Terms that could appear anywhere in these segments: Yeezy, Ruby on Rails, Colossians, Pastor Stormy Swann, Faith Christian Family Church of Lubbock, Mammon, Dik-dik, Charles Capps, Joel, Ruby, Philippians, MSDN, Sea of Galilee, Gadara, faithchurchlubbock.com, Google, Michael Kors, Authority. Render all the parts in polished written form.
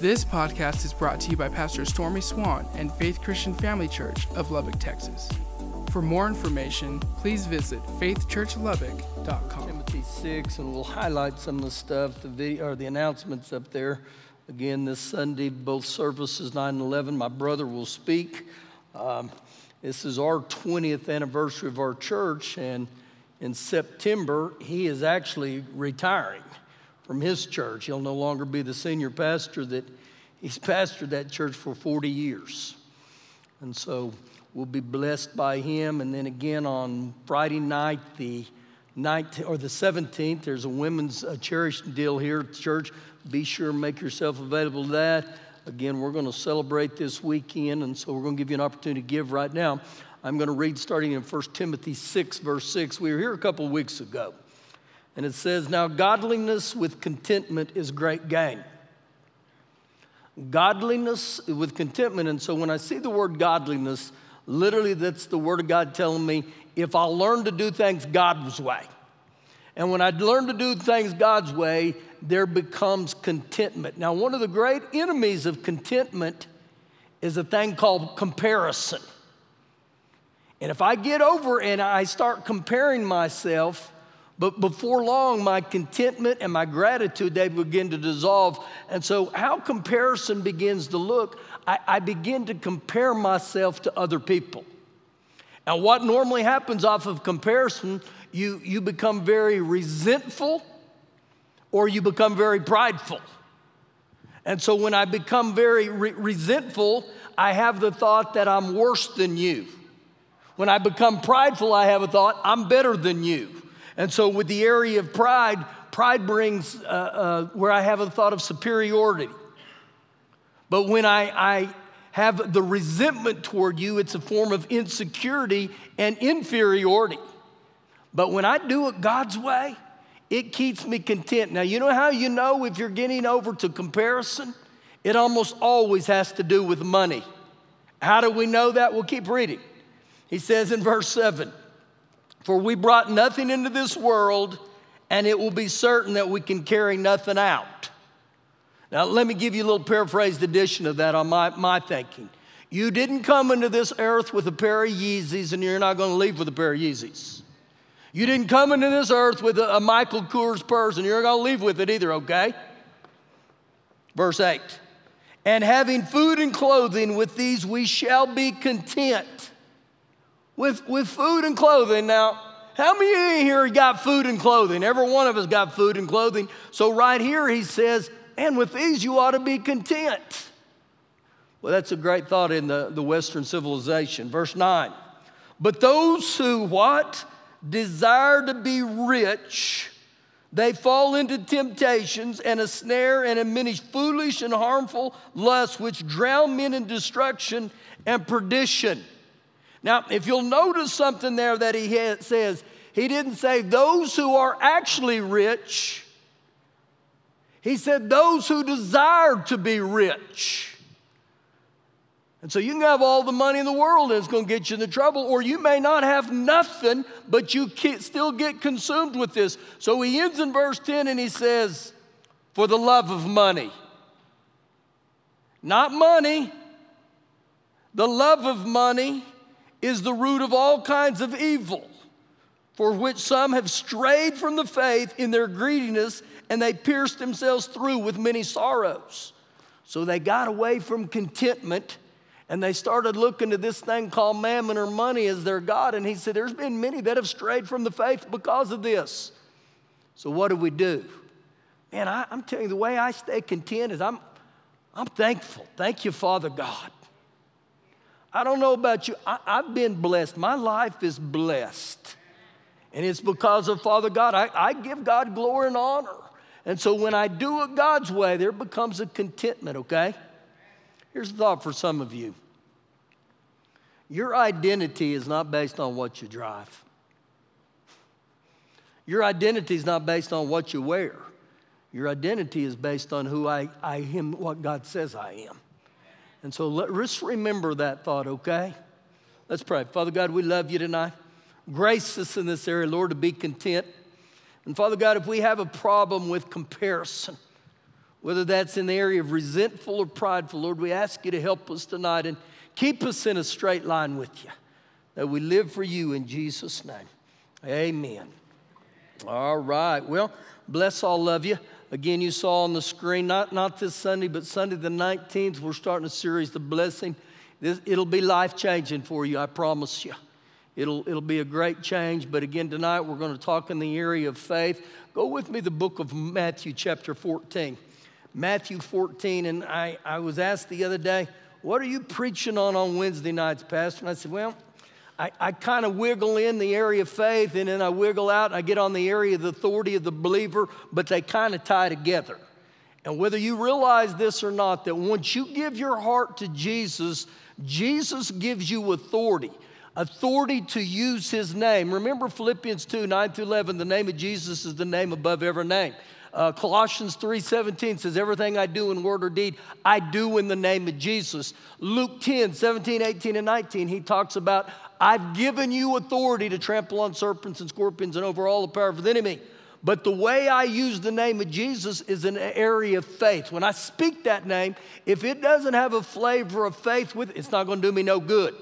This podcast is brought to you by Pastor Stormy Swann and Faith Christian Family Church of Lubbock, Texas. For more information, please visit faithchurchlubbock.com. Timothy 6, and we'll highlight some of the stuff, the announcements up there. Again, this Sunday, both services, 9 and 11, my brother will speak. This is our 20th anniversary of our church, and in September, he is actually retiring from his church. He'll no longer be the senior pastor that he's pastored that church for 40 years. And so we'll be blessed by him. And then again on Friday night, the 19th or the 17th, there's a women's cherished deal here at the church. Be sure and make yourself available to that. Again, we're going to celebrate this weekend, and so we're going to give you an opportunity to give right now. I'm going to read starting in 1 Timothy 6, verse 6. We were here a couple of weeks ago, and it says, "Now godliness with contentment is great gain." Godliness with contentment. And so when I see the word godliness, literally that's the Word of God telling me, if I learn to do things God's way, and when I learn to do things God's way, there becomes contentment. Now, one of the great enemies of contentment is a thing called comparison. And if I get over and I start comparing myself, but before long, my contentment and my gratitude, they begin to dissolve. And so how comparison begins to look, I begin to compare myself to other people. And what normally happens off of comparison, you become very resentful, or you become very prideful. And so when I become very resentful, I have the thought that I'm worse than you. When I become prideful, I have a thought, I'm better than you. And so with the area of pride, pride brings where I have a thought of superiority. But when I have the resentment toward you, it's a form of insecurity and inferiority. But when I do it God's way, it keeps me content. Now, you know how you know if you're getting over to comparison? It almost always has to do with money. How do we know that? We'll keep reading. He says in verse 7, "For we brought nothing into this world, and it will be certain that we can carry nothing out." Now, let me give you a little paraphrased edition of that on my thinking. You didn't come into this earth with a pair of Yeezys, and you're not going to leave with a pair of Yeezys. You didn't come into this earth with a Michael Kors purse, and you're going to leave with it either, okay? Verse 8, "And having food and clothing, with these we shall be content." With food and clothing. Now, how many in here got food and clothing? Every one of us got food and clothing. So right here he says, and with these you ought to be content. Well, that's a great thought in the Western civilization. Verse 9, "But those who," what? "Desire to be rich, they fall into temptations and a snare and in many foolish and harmful lusts, which drown men in destruction and perdition." Now, if you'll notice something there that he says, he didn't say those who are actually rich. He said those who desire to be rich. And so you can have all the money in the world and it's going to get you into trouble, or you may not have nothing, but you still get consumed with this. So he ends in verse 10 and he says, "For the love of money." Not money. The love of money is the root of all kinds of evil, for which some have strayed from the faith in their greediness, and they pierced themselves through with many sorrows. So they got away from contentment, and they started looking to this thing called mammon or money as their God. And he said, there's been many that have strayed from the faith because of this. So what do? Man, I'm telling you, the way I stay content is I'm thankful. Thank you, Father God. I don't know about you. I've been blessed. My life is blessed. And it's because of Father God. I give God glory and honor. And so when I do it God's way, there becomes a contentment, okay? Here's a thought for some of you. Your identity is not based on what you drive. Your identity is not based on what you wear. Your identity is based on who I am, what God says I am. And so let's remember that thought, okay? Let's pray. Father God, we love you tonight. Grace us in this area, Lord, to be content. And Father God, if we have a problem with comparison, whether that's in the area of resentful or prideful, Lord, we ask you to help us tonight and keep us in a straight line with you, that we live for you in Jesus' name. Amen. All right. Well, bless all of you. Again, you saw on the screen, not this Sunday, but Sunday the 19th, we're starting a series, The Blessing. It'll be life-changing for you, I promise you. It'll be a great change. But again, tonight we're going to talk in the area of faith. Go with me the book of Matthew chapter 14. Matthew 14, and I was asked the other day, what are you preaching on Wednesday nights, Pastor? And I said, well, I kind of wiggle in the area of faith, and then I wiggle out, and I get on the area of the authority of the believer, but they kind of tie together. And whether you realize this or not, that once you give your heart to Jesus, Jesus gives you authority. Authority to use his name. Remember Philippians 2, 9 through 11, the name of Jesus is the name above every name. Colossians 3:17 says, everything I do in word or deed, I do in the name of Jesus. Luke 10, 17, 18, and 19, he talks about, I've given you authority to trample on serpents and scorpions and over all the power of the enemy. But the way I use the name of Jesus is an area of faith. When I speak that name, if it doesn't have a flavor of faith with it, it's not going to do me no good.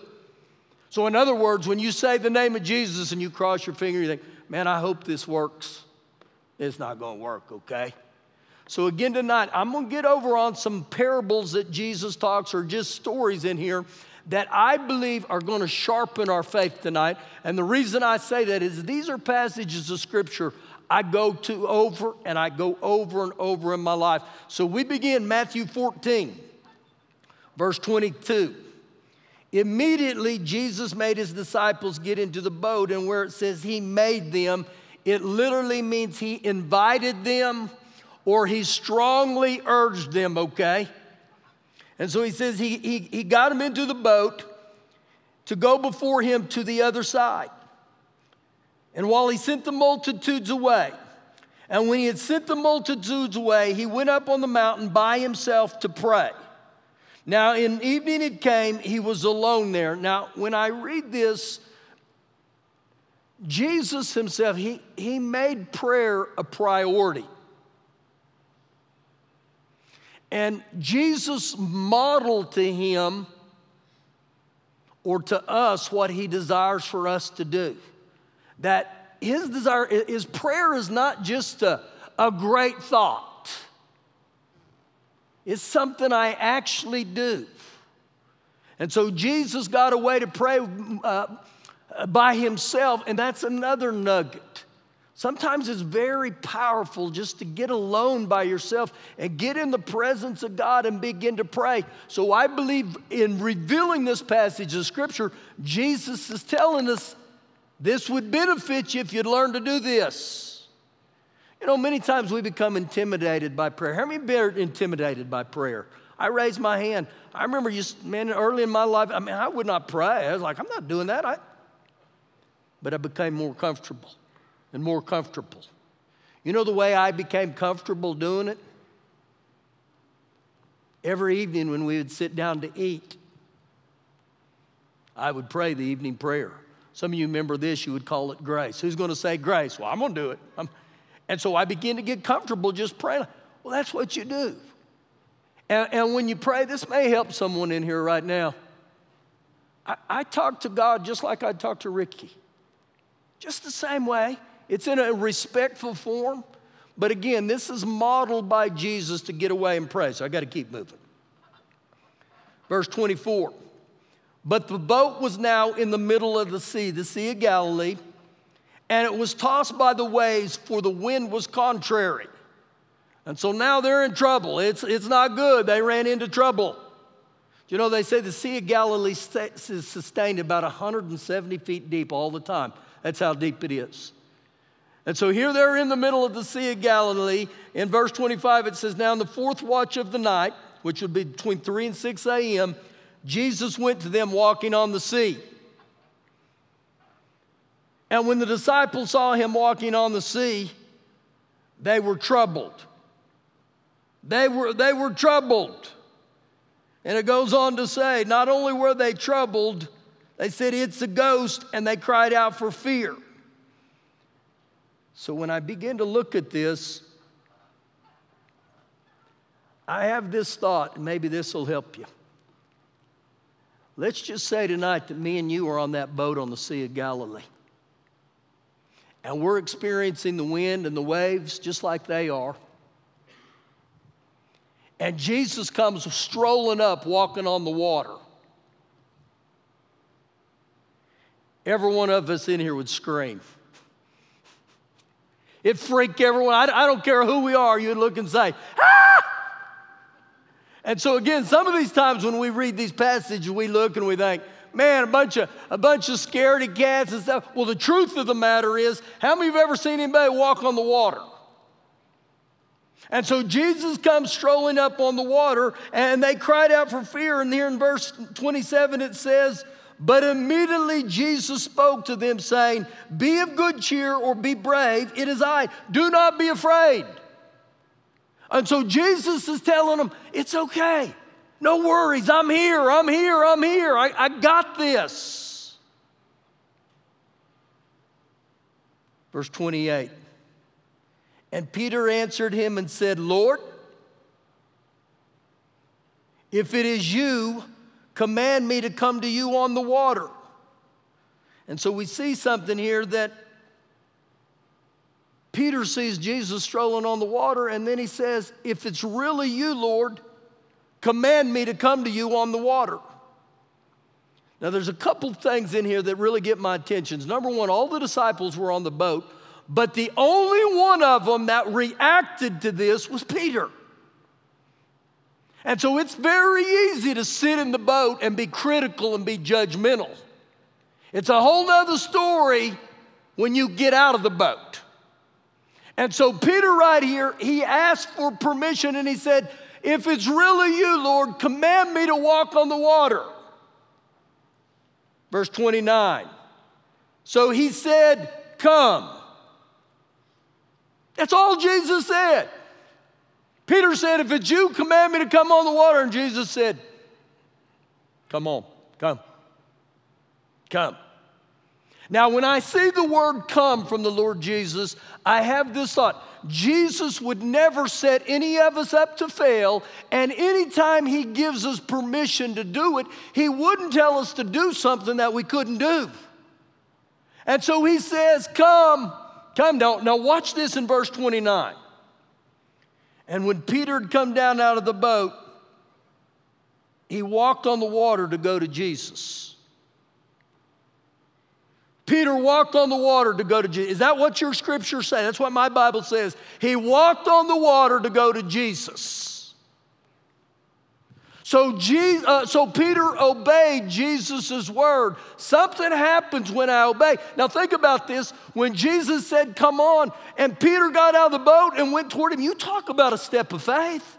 So in other words, when you say the name of Jesus and you cross your finger, you think, man, I hope this works. It's not going to work, okay? So again tonight, I'm going to get over on some parables that Jesus talks or just stories in here that I believe are going to sharpen our faith tonight. And the reason I say that is these are passages of Scripture I go to over and I go over and over in my life. So we begin Matthew 14, verse 22. Immediately, Jesus made his disciples get into the boat, and where it says he made them, it literally means he invited them or he strongly urged them, okay? And so he says he got them into the boat to go before him to the other side. And while he sent the multitudes away, and when he had sent the multitudes away, he went up on the mountain by himself to pray. Now, in evening it came, he was alone there. Now, when I read this, Jesus himself, he made prayer a priority. And Jesus modeled to him or to us what he desires for us to do. That his desire, his prayer is not just a great thought. It's something I actually do. And so Jesus got away to pray by himself, and that's another nugget. Sometimes it's very powerful just to get alone by yourself and get in the presence of God and begin to pray. So I believe in revealing this passage of Scripture, Jesus is telling us this would benefit you if you'd learn to do this. You know, many times we become intimidated by prayer. How many are intimidated by prayer? I raised my hand. I remember, early in my life, I would not pray. I was like, I'm not doing that. But I became more comfortable and more comfortable. You know the way I became comfortable doing it? Every evening when we would sit down to eat, I would pray the evening prayer. Some of you remember this. You would call it grace. Who's going to say grace? Well, I'm going to do it. And so I began to get comfortable just praying. Well, that's what you do. And when you pray, this may help someone in here right now. I talk to God just like I talk to Ricky. Just the same way. It's in a respectful form. But again, this is modeled by Jesus to get away and pray. So I got to keep moving. Verse 24. But the boat was now in the middle of the Sea of Galilee, and it was tossed by the waves, for the wind was contrary. And so now they're in trouble. It's not good. They ran into trouble. You know, they say the Sea of Galilee is sustained about 170 feet deep all the time. That's how deep it is. And so here they're in the middle of the Sea of Galilee. In verse 25, it says, now in the fourth watch of the night, which would be between 3 and 6 a.m., Jesus went to them walking on the sea. And when the disciples saw him walking on the sea, they were troubled. They were troubled. And it goes on to say, not only were they troubled, they said, it's a ghost, and they cried out for fear. So when I begin to look at this, I have this thought, and maybe this will help you. Let's just say tonight that me and you are on that boat on the Sea of Galilee. And we're experiencing the wind and the waves just like they are. And Jesus comes strolling up, walking on the water. Every one of us in here would scream. It'd freak everyone. I don't care who we are, you'd look and say, ah! And so again, some of these times when we read these passages, we look and we think, man, a bunch of scaredy cats and stuff. Well, the truth of the matter is, how many of you have ever seen anybody walk on the water? And so Jesus comes strolling up on the water, and they cried out for fear. And here in verse 27 it says, but immediately Jesus spoke to them, saying, be of good cheer or be brave, it is I. Do not be afraid. And so Jesus is telling them, it's okay. No worries, I'm here. I got this. Verse 28. And Peter answered him and said, Lord, if it is you, command me to come to you on the water. And so we see something here that Peter sees Jesus strolling on the water, and then he says, if it's really you, Lord, command me to come to you on the water. Now, there's a couple things in here that really get my attention. Number one, all the disciples were on the boat, but the only one of them that reacted to this was Peter. And so it's very easy to sit in the boat and be critical and be judgmental. It's a whole nother story when you get out of the boat. And so Peter right here, he asked for permission and he said, if it's really you, Lord, command me to walk on the water. Verse 29. So he said, come. That's all Jesus said. Peter said, if it's you, command me to come on the water. And Jesus said, come. Now, when I see the word come from the Lord Jesus, I have this thought. Jesus would never set any of us up to fail, and anytime he gives us permission to do it, he wouldn't tell us to do something that we couldn't do. And so he says, come. Now watch this in verse 29. And when Peter had come down out of the boat, he walked on the water to go to Jesus. Peter walked on the water to go to Jesus. Is that what your scripture says? That's what my Bible says. He walked on the water to go to Jesus. So Peter obeyed Jesus' word. Something happens when I obey. Now think about this. When Jesus said, come on, and Peter got out of the boat and went toward him, you talk about a step of faith.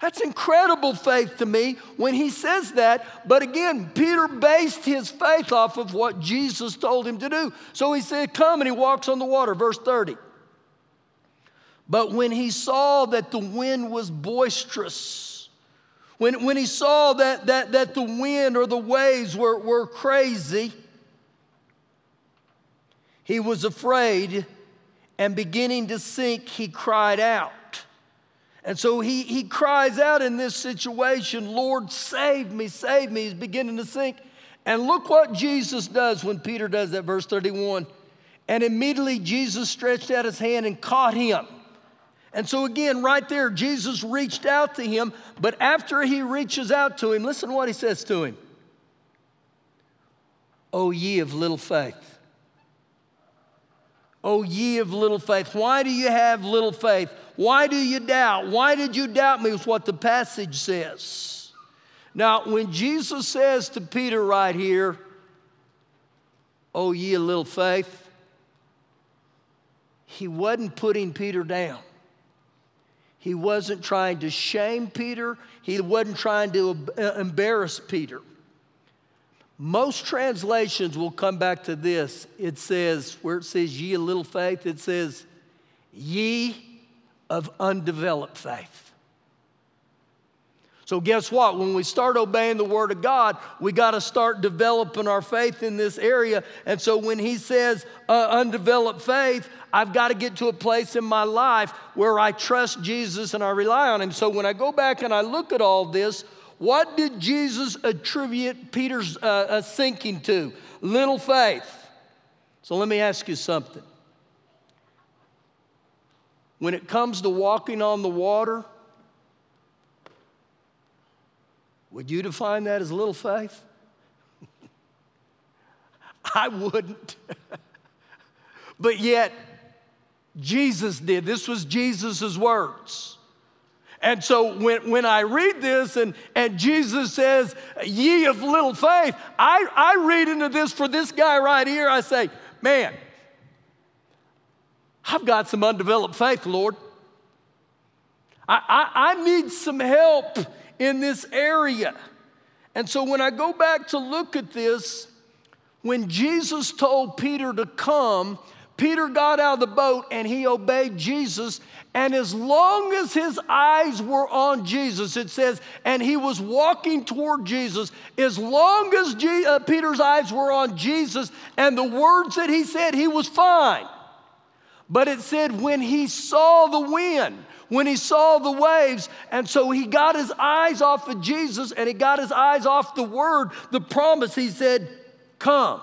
That's incredible faith to me when he says that. But again, Peter based his faith off of what Jesus told him to do. So he said, come, and he walks on the water. Verse 30. But when he saw that the wind was boisterous, when he saw that the wind or the waves were crazy, he was afraid, and beginning to sink, he cried out. And so he cries out in this situation, Lord, save me, save me. He's beginning to sink. And look what Jesus does when Peter does that, verse 31. And immediately Jesus stretched out his hand and caught him. And so again, right there, Jesus reached out to him. But after he reaches out to him, listen to what he says to him. O ye of little faith. Oh, ye of little faith. Why do you have little faith? Why do you doubt? Why did you doubt me is what the passage says. Now, when Jesus says to Peter right here, oh, ye of little faith, he wasn't putting Peter down. He wasn't trying to shame Peter. He wasn't trying to embarrass Peter. Most translations will come back to this. It says, where it says ye of little faith, it says ye of undeveloped faith. So guess what? When we start obeying the Word of God, we got to start developing our faith in this area. And so when he says undeveloped faith, I've got to get to a place in my life where I trust Jesus and I rely on him. So when I go back and I look at all this, what did Jesus attribute Peter's sinking to? Little faith. So let me ask you something. When it comes to walking on the water, would you define that as little faith? I wouldn't. But yet, Jesus did. This was Jesus' words. And so when I read this and Jesus says, ye of little faith, I read into this for this guy right here. I say, man, I've got some undeveloped faith, Lord. I need some help in this area. And so when I go back to look at this, when Jesus told Peter to come, Peter got out of the boat and he obeyed Jesus. And as long as his eyes were on Jesus, it says, and he was walking toward Jesus. As long as Peter's eyes were on Jesus and the words that he said, he was fine. But it said when he saw the wind, when he saw the waves, and so he got his eyes off of Jesus and he got his eyes off the word, the promise, he said, come.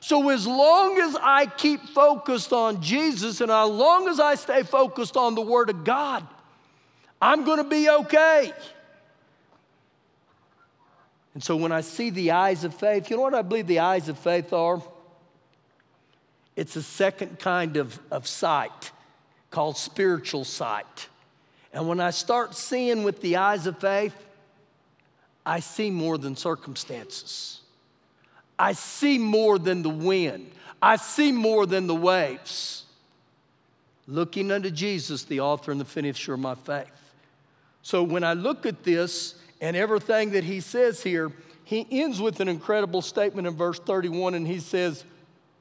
So as long as I keep focused on Jesus and as long as I stay focused on the Word of God, I'm going to be okay. And so when I see the eyes of faith, you know what I believe the eyes of faith are? It's a second kind of sight called spiritual sight. And when I start seeing with the eyes of faith, I see more than circumstances. I see more than the wind. I see more than the waves. Looking unto Jesus, the author and the finisher of my faith. So when I look at this and everything that he says here, he ends with an incredible statement in verse 31, and he says,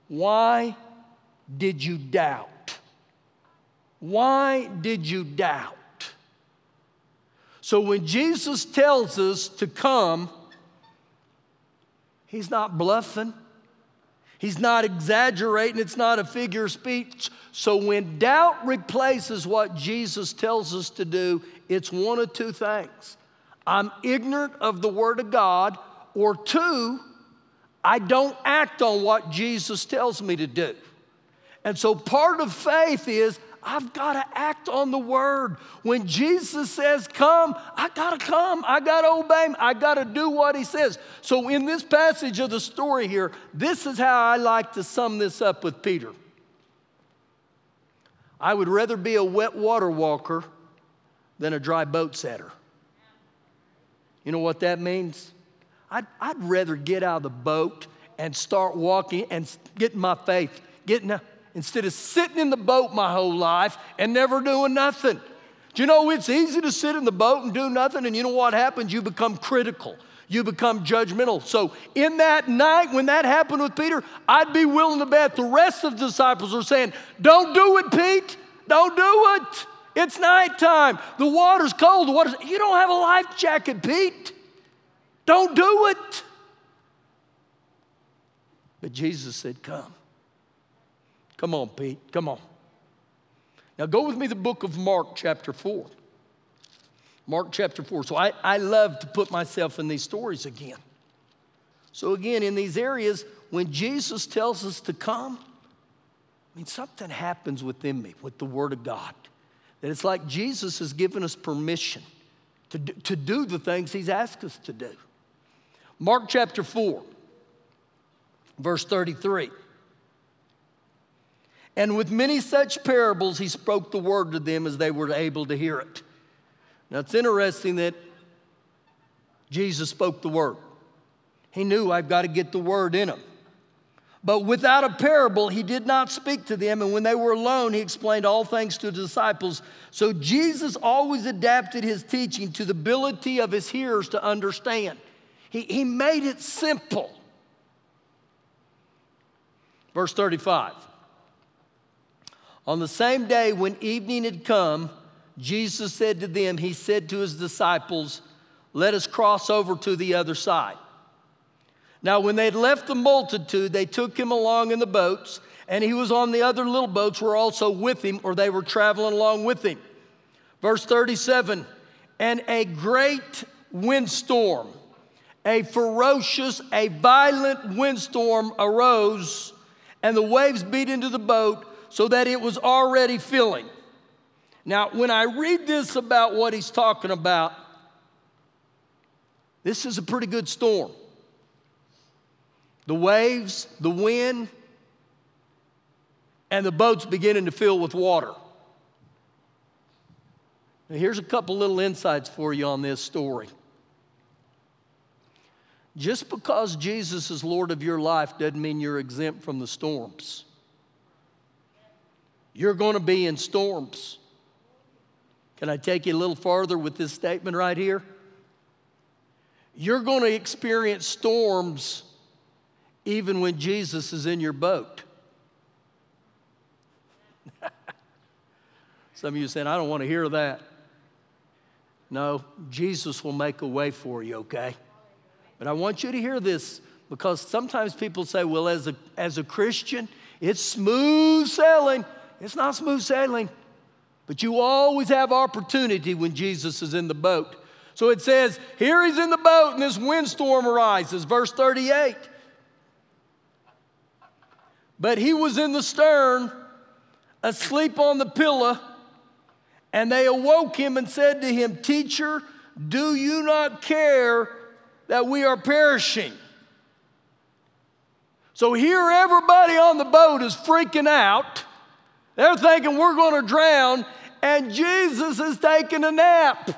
why did you doubt? Why did you doubt? So when Jesus tells us to come, he's not bluffing. He's not exaggerating. It's not a figure of speech. So when doubt replaces what Jesus tells us to do, it's one of two things. I'm ignorant of the Word of God, or two, I don't act on what Jesus tells me to do. And so part of faith is I've got to act on the Word. When Jesus says come. I got to obey him. I got to do what he says. So in this passage of the story here, this is how I like to sum this up with Peter. I would rather be a wet water walker than a dry boat setter. You know what that means? I'd rather get out of the boat and start walking and get my faith, instead of sitting in the boat my whole life and never doing nothing. Do you know it's easy to sit in the boat and do nothing, and you know what happens? You become critical. You become judgmental. So in that night when that happened with Peter, I'd be willing to bet the rest of the disciples are saying, don't do it, Pete. Don't do it. It's nighttime. The water's cold. You don't have a life jacket, Pete. Don't do it. But Jesus said, come. Come on, Pete. Come on. Now go with me to the book of Mark chapter 4. Mark chapter 4. So I love to put myself in these stories again. So again, in these areas, when Jesus tells us to come, I mean, something happens within me with the Word of God. That it's like Jesus has given us permission to do the things he's asked us to do. Mark chapter 4, verse 33. And with many such parables, he spoke the word to them as they were able to hear it. Now, it's interesting that Jesus spoke the word. He knew I've got to get the word in them. But without a parable, he did not speak to them. And when they were alone, he explained all things to the disciples. So Jesus always adapted his teaching to the ability of his hearers to understand. He made it simple. Verse 35. On the same day when evening had come, Jesus said to them, he said to his disciples, let us cross over to the other side. Now, when they'd left the multitude, they took him along in the boats, and he was on the other little boats were also with him, or they were traveling along with him. Verse 37, and a great windstorm, a ferocious, a violent windstorm arose, and the waves beat into the boat so that it was already filling. Now, when I read this about what he's talking about, this is a pretty good storm. The waves, the wind, and the boat's beginning to fill with water. Now, here's a couple little insights for you on this story. Just because Jesus is Lord of your life doesn't mean you're exempt from the storms. You're going to be in storms. Can I take you a little farther with this statement right here? You're going to experience storms even when Jesus is in your boat. Some of you are saying, I don't want to hear that. No, Jesus will make a way for you, okay? But I want you to hear this, because sometimes people say, well, as a Christian, it's smooth sailing. It's not smooth sailing. But you always have opportunity when Jesus is in the boat. So it says, here he's in the boat and this windstorm arises. Verse 38. But he was in the stern, asleep on the pillow, and they awoke him and said to him, Teacher, do you not care that we are perishing? So here everybody on the boat is freaking out. They're thinking we're going to drown, and Jesus is taking a nap.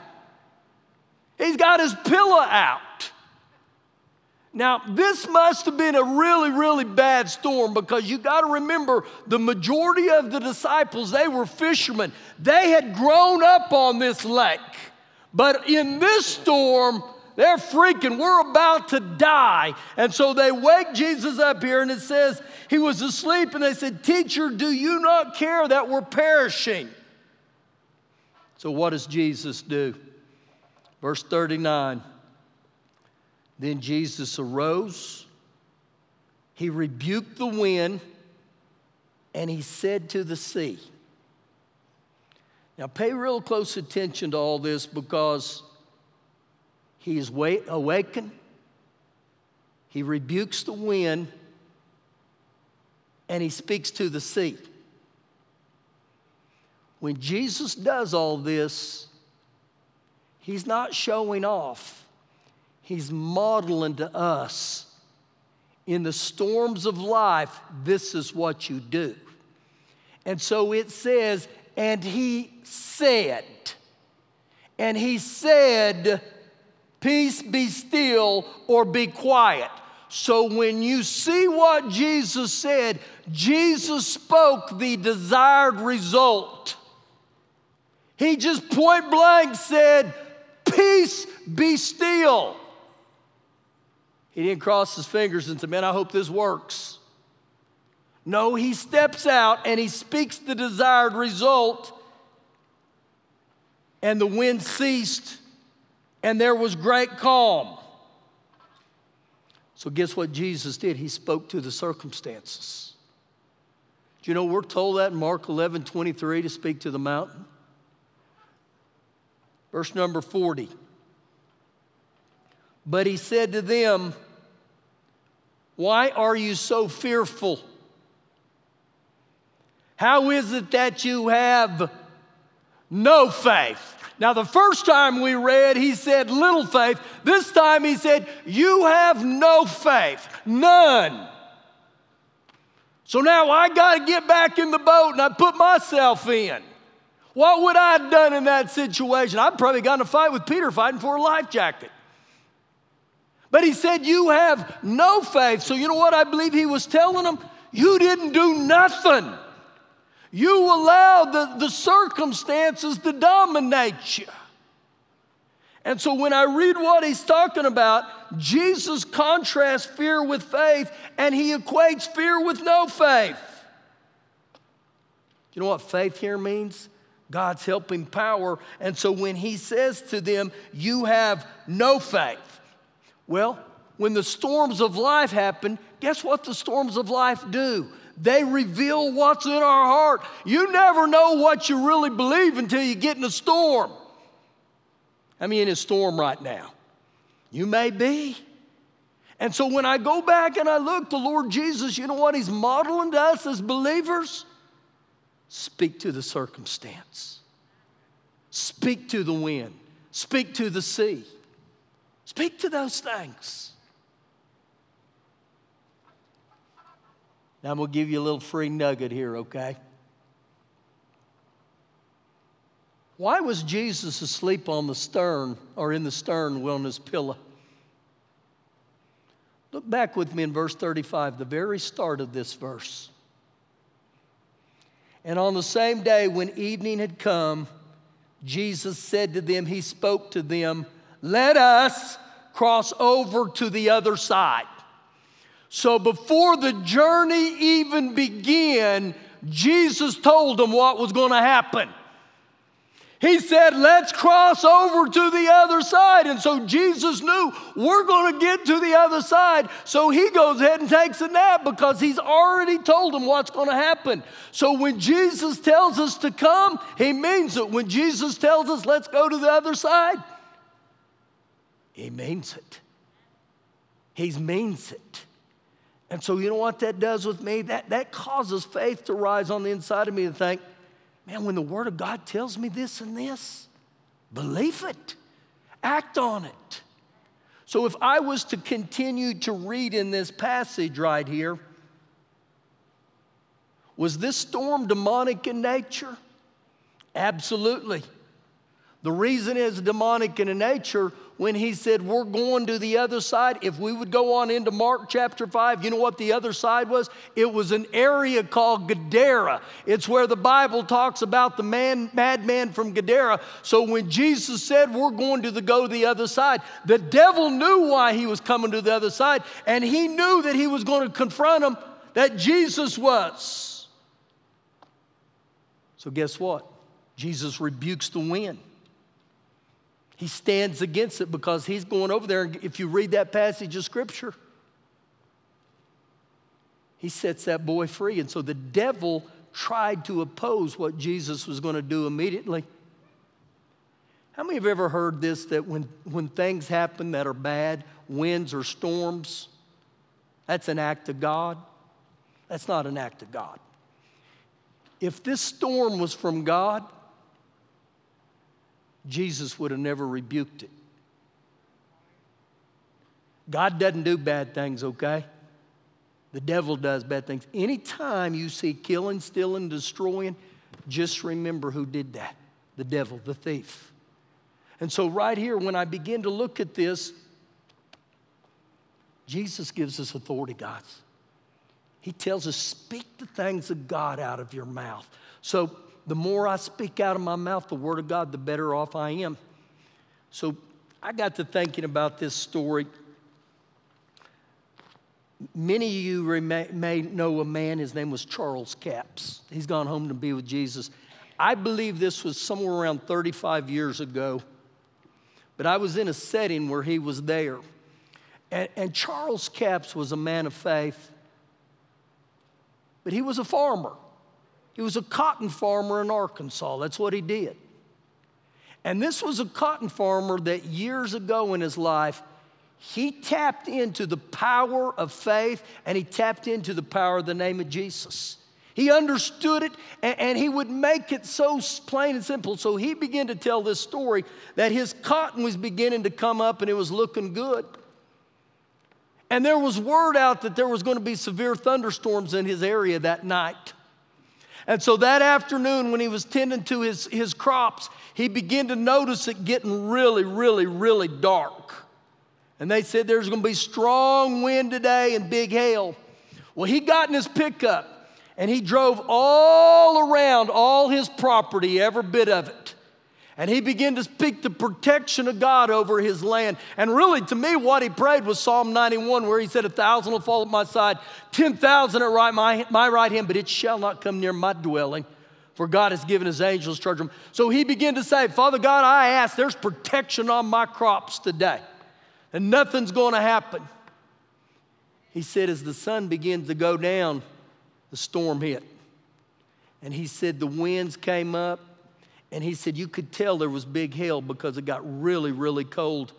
He's got his pillow out. Now, this must have been a really, really bad storm, because you got to remember the majority of the disciples, they were fishermen. They had grown up on this lake. But in this storm, they're freaking, we're about to die. And so they wake Jesus up here, and it says he was asleep, and they said, Teacher, do you not care that we're perishing? So what does Jesus do? Verse 39, then Jesus arose, he rebuked the wind, and he said to the sea. Now pay real close attention to all this, because he is awakened, he rebukes the wind, and he speaks to the sea. When Jesus does all this, he's not showing off. He's modeling to us, in the storms of life, this is what you do. And so it says, and he said, peace be still, or be quiet. So when you see what Jesus said, Jesus spoke the desired result. He just point blank said, peace be still. He didn't cross his fingers and say, man, I hope this works. No, he steps out and he speaks the desired result. And the wind ceased, and there was great calm. So guess what Jesus did? He spoke to the circumstances. Do you know we're told that in Mark 11:23 to speak to the mountain? Verse number 40. But he said to them, why are you so fearful? How is it that you have no faith? Now, the first time we read, he said, little faith. This time he said, you have no faith, none. So now I got to get back in the boat, and I put myself in. What would I have done in that situation? I'd probably gotten in a fight with Peter fighting for a life jacket. But he said, you have no faith. So you know what I believe he was telling them? You didn't do nothing. You allow the circumstances to dominate you. And so when I read what he's talking about, Jesus contrasts fear with faith, and he equates fear with no faith. You know what faith here means? God's helping power. And so when he says to them, you have no faith. Well, when the storms of life happen, guess what the storms of life do? They reveal what's in our heart. You never know what you really believe until you get in a storm. I'm in a storm right now. You may be. And so when I go back and I look, the Lord Jesus, you know what he's modeling to us as believers? Speak to the circumstance. Speak to the wind. Speak to the sea. Speak to those things. Now I'm going to give you a little free nugget here, okay? Why was Jesus asleep on the stern or in the stern on his pillow? Look back with me in verse 35, the very start of this verse. And on the same day when evening had come, Jesus said to them, he spoke to them, let us cross over to the other side. So before the journey even began, Jesus told them what was going to happen. He said, let's cross over to the other side. And so Jesus knew we're going to get to the other side. So he goes ahead and takes a nap because he's already told them what's going to happen. So when Jesus tells us to come, he means it. When Jesus tells us, let's go to the other side, he means it. He means it. And so you know what that does with me? That causes faith to rise on the inside of me and think, man, when the Word of God tells me this and this, believe it. Act on it. So if I was to continue to read in this passage right here, was this storm demonic in nature? Absolutely. The reason it's demonic in nature, when he said we're going to the other side, if we would go on into Mark chapter 5, you know what the other side was? It was an area called Gadara. It's where the Bible talks about the madman from Gadara. So when Jesus said we're going to go to the other side, the devil knew why he was coming to the other side, and he knew that he was going to confront him, that Jesus was. So guess what? Jesus rebukes the wind. He stands against it because he's going over there. If you read that passage of Scripture, he sets that boy free. And so the devil tried to oppose what Jesus was going to do immediately. How many have ever heard this, that when things happen that are bad, winds or storms, that's an act of God? That's not an act of God. If this storm was from God, Jesus would have never rebuked it. God doesn't do bad things, okay? The devil does bad things. Anytime you see killing, stealing, destroying, just remember who did that. The devil, the thief. And so right here, when I begin to look at this, Jesus gives us authority, guys. He tells us, speak the things of God out of your mouth. So the more I speak out of my mouth the Word of God, the better off I am. So I got to thinking about this story. Many of you may know a man, his name was Charles Capps. He's gone home to be with Jesus. I believe this was somewhere around 35 years ago, but I was in a setting where he was there. And Charles Capps was a man of faith, but he was a farmer. He was a cotton farmer in Arkansas. That's what he did. And this was a cotton farmer that years ago in his life, he tapped into the power of faith and he tapped into the power of the name of Jesus. He understood it and he would make it so plain and simple. So he began to tell this story that his cotton was beginning to come up and it was looking good. And there was word out that there was going to be severe thunderstorms in his area that night. And so that afternoon when he was tending to his crops, he began to notice it getting really, really, really dark. And they said there's going to be strong wind today and big hail. Well, he got in his pickup and he drove all around all his property, every bit of it. And he began to speak the protection of God over his land. And really, to me, what he prayed was Psalm 91, where he said, 1,000 will fall at my side, 10,000 at my right hand, but it shall not come near my dwelling. for God has given his angels charge of them. So he began to say, Father God, I ask, there's protection on my crops today, and nothing's going to happen. He said, as the sun began to go down, the storm hit. And he said, the winds came up. And he said, you could tell there was big hail because it got really, really cold.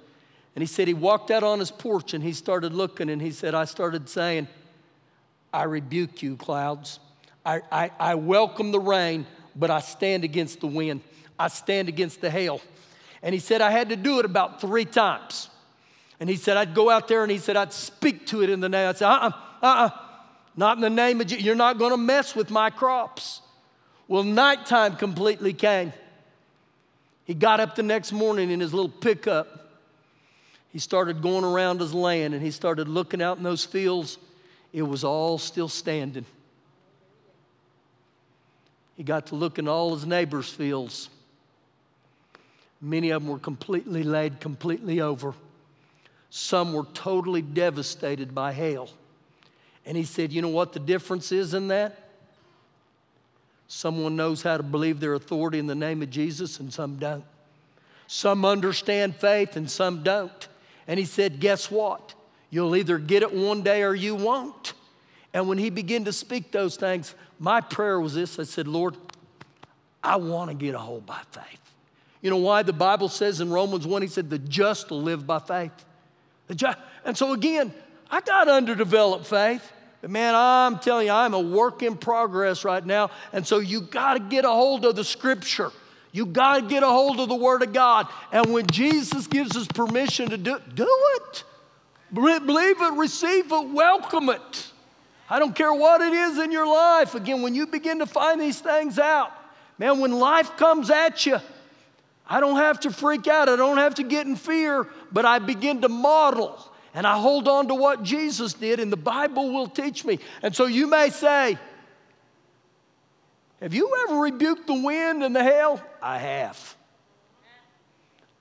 And he said, he walked out on his porch and he started looking. And he said, I started saying, I rebuke you, clouds. I welcome the rain, but I stand against the wind. I stand against the hail. And he said, I had to do it about 3 times. And he said, I'd go out there and he said, I'd speak to it in the name. I'd say, not in the name of Jesus. You're not going to mess with my crops. Well, nighttime completely came. He got up the next morning in his little pickup. He started going around his land and he started looking out in those fields. It was all still standing. He got to look in all his neighbors' fields. Many of them were completely laid, completely over. Some were totally devastated by hail. And he said, you know what the difference is in that? Someone knows how to believe their authority in the name of Jesus and some don't. Some understand faith and some don't. And he said, guess what? You'll either get it one day or you won't. And when he began to speak those things, my prayer was this. I said, Lord, I want to get a hold by faith. You know why? The Bible says in Romans 1, he said, the just will live by faith. And so again, I got underdeveloped faith. But man, I'm telling you, I'm a work in progress right now. And so you got to get a hold of the Scripture. You got to get a hold of the Word of God. And when Jesus gives us permission to do it. Believe it, receive it, welcome it. I don't care what it is in your life. Again, when you begin to find these things out, man, when life comes at you, I don't have to freak out. I don't have to get in fear, but I begin to model and I hold on to what Jesus did and the Bible will teach me. And so you may say, have you ever rebuked the wind and the hail? I have.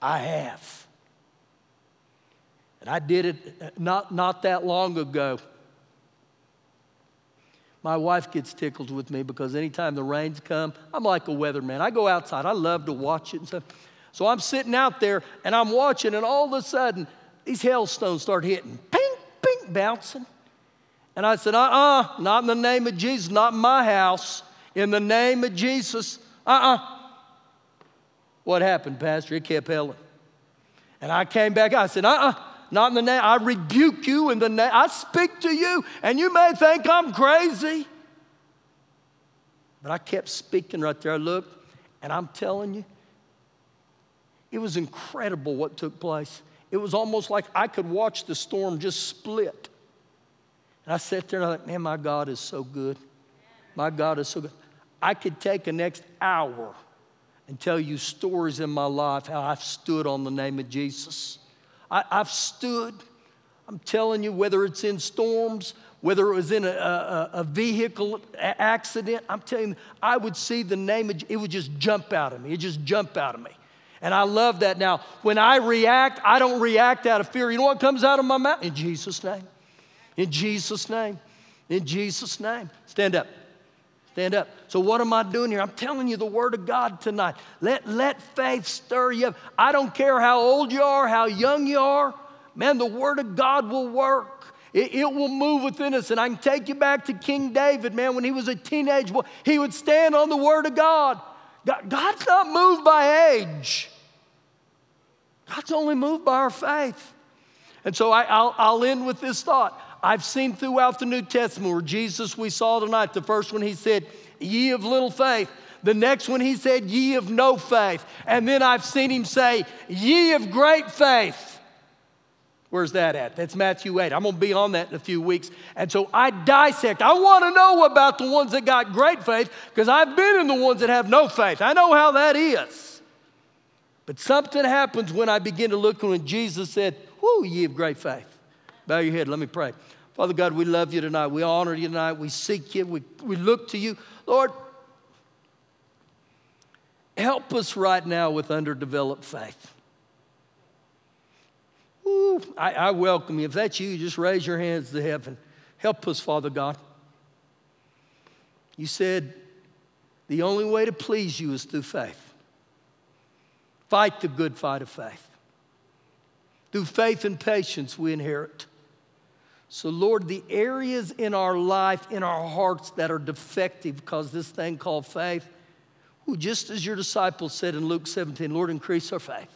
I have. And I did it not that long ago. My wife gets tickled with me because anytime the rains come, I'm like a weatherman. I go outside. I love to watch it and stuff. So I'm sitting out there, and I'm watching, and all of a sudden, these hailstones start hitting. Ping, ping, bouncing. And I said, not in the name of Jesus, not in my house. In the name of Jesus, What happened, Pastor? It kept hailing. And I came back. I said, not in the name. I rebuke you in the name. I speak to you, and you may think I'm crazy. But I kept speaking right there. I looked, and I'm telling you, it was incredible what took place. It was almost like I could watch the storm just split. And I sat there, and I thought, man, my God is so good. My God is so good. I could take the next hour and tell you stories in my life how I've stood on the name of Jesus. I've stood, I'm telling you, whether it's in storms, whether it was in a vehicle accident, I'm telling you, I would see the name of, it would just jump out of me. It just jump out of me. And I love that now. When I react, I don't react out of fear. You know what comes out of my mouth? In Jesus' name. In Jesus' name. In Jesus' name. Stand up. Stand up. So what am I doing here? I'm telling you the Word of God tonight. Let faith stir you up. I don't care how old you are, how young you are. Man, the Word of God will work. It will move within us. And I can take you back to King David, man. When he was a teenage boy, he would stand on the Word of God. God's not moved by age. God's only moved by our faith. And so I'll end with this thought. I've seen throughout the New Testament where Jesus, we saw tonight, the first one he said, ye of little faith. The next one he said, ye of no faith. And then I've seen him say, ye of great faith. Where's that at? That's Matthew 8. I'm going to be on that in a few weeks. And so I dissect. I want to know about the ones that got great faith because I've been in the ones that have no faith. I know how that is. But something happens when I begin to look when Jesus said, whoo, ye of great faith. Bow your head. Let me pray. Father God, we love you tonight. We honor you tonight. We seek you. We look to you. Lord, help us right now with underdeveloped faith. Ooh, I welcome you. If that's you, just raise your hands to heaven. Help us, Father God. You said, The only way to please you is through faith. Fight the good fight of faith. Through faith and patience we inherit. So Lord, the areas in our life, in our hearts that are defective because this thing called faith, who just as your disciples said in Luke 17, Lord, increase our faith.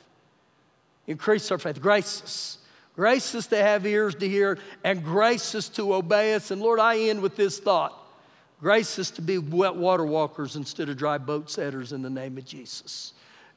Increase our faith. Grace us. Grace us to have ears to hear and grace us to obey us. And Lord, I end with this thought. Grace us to be wet water walkers instead of dry boat setters in the name of Jesus.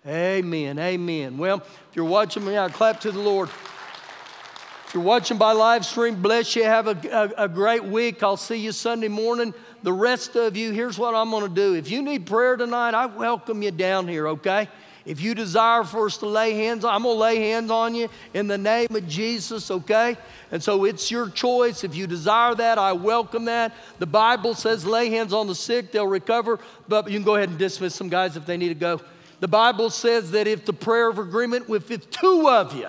Amen, amen. Well, if you're watching me now, clap to the Lord. If you're watching by live stream, bless you. Have a great week. I'll see you Sunday morning. The rest of you, here's what I'm going to do. If you need prayer tonight, I welcome you down here, okay? If you desire for us to lay hands on, I'm going to lay hands on you in the name of Jesus, okay? And so it's your choice. If you desire that, I welcome that. The Bible says lay hands on the sick, they'll recover. But you can go ahead and dismiss some guys if they need to go. The Bible says that if the prayer of agreement, if two of you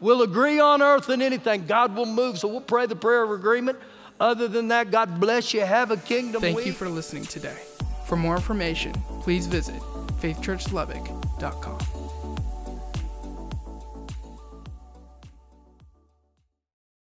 will agree on earth and anything, God will move. So we'll pray the prayer of agreement. Other than that, God bless you. Have a kingdom week. Thank you for listening today. For more information, please visit faithchurchlubbock.com.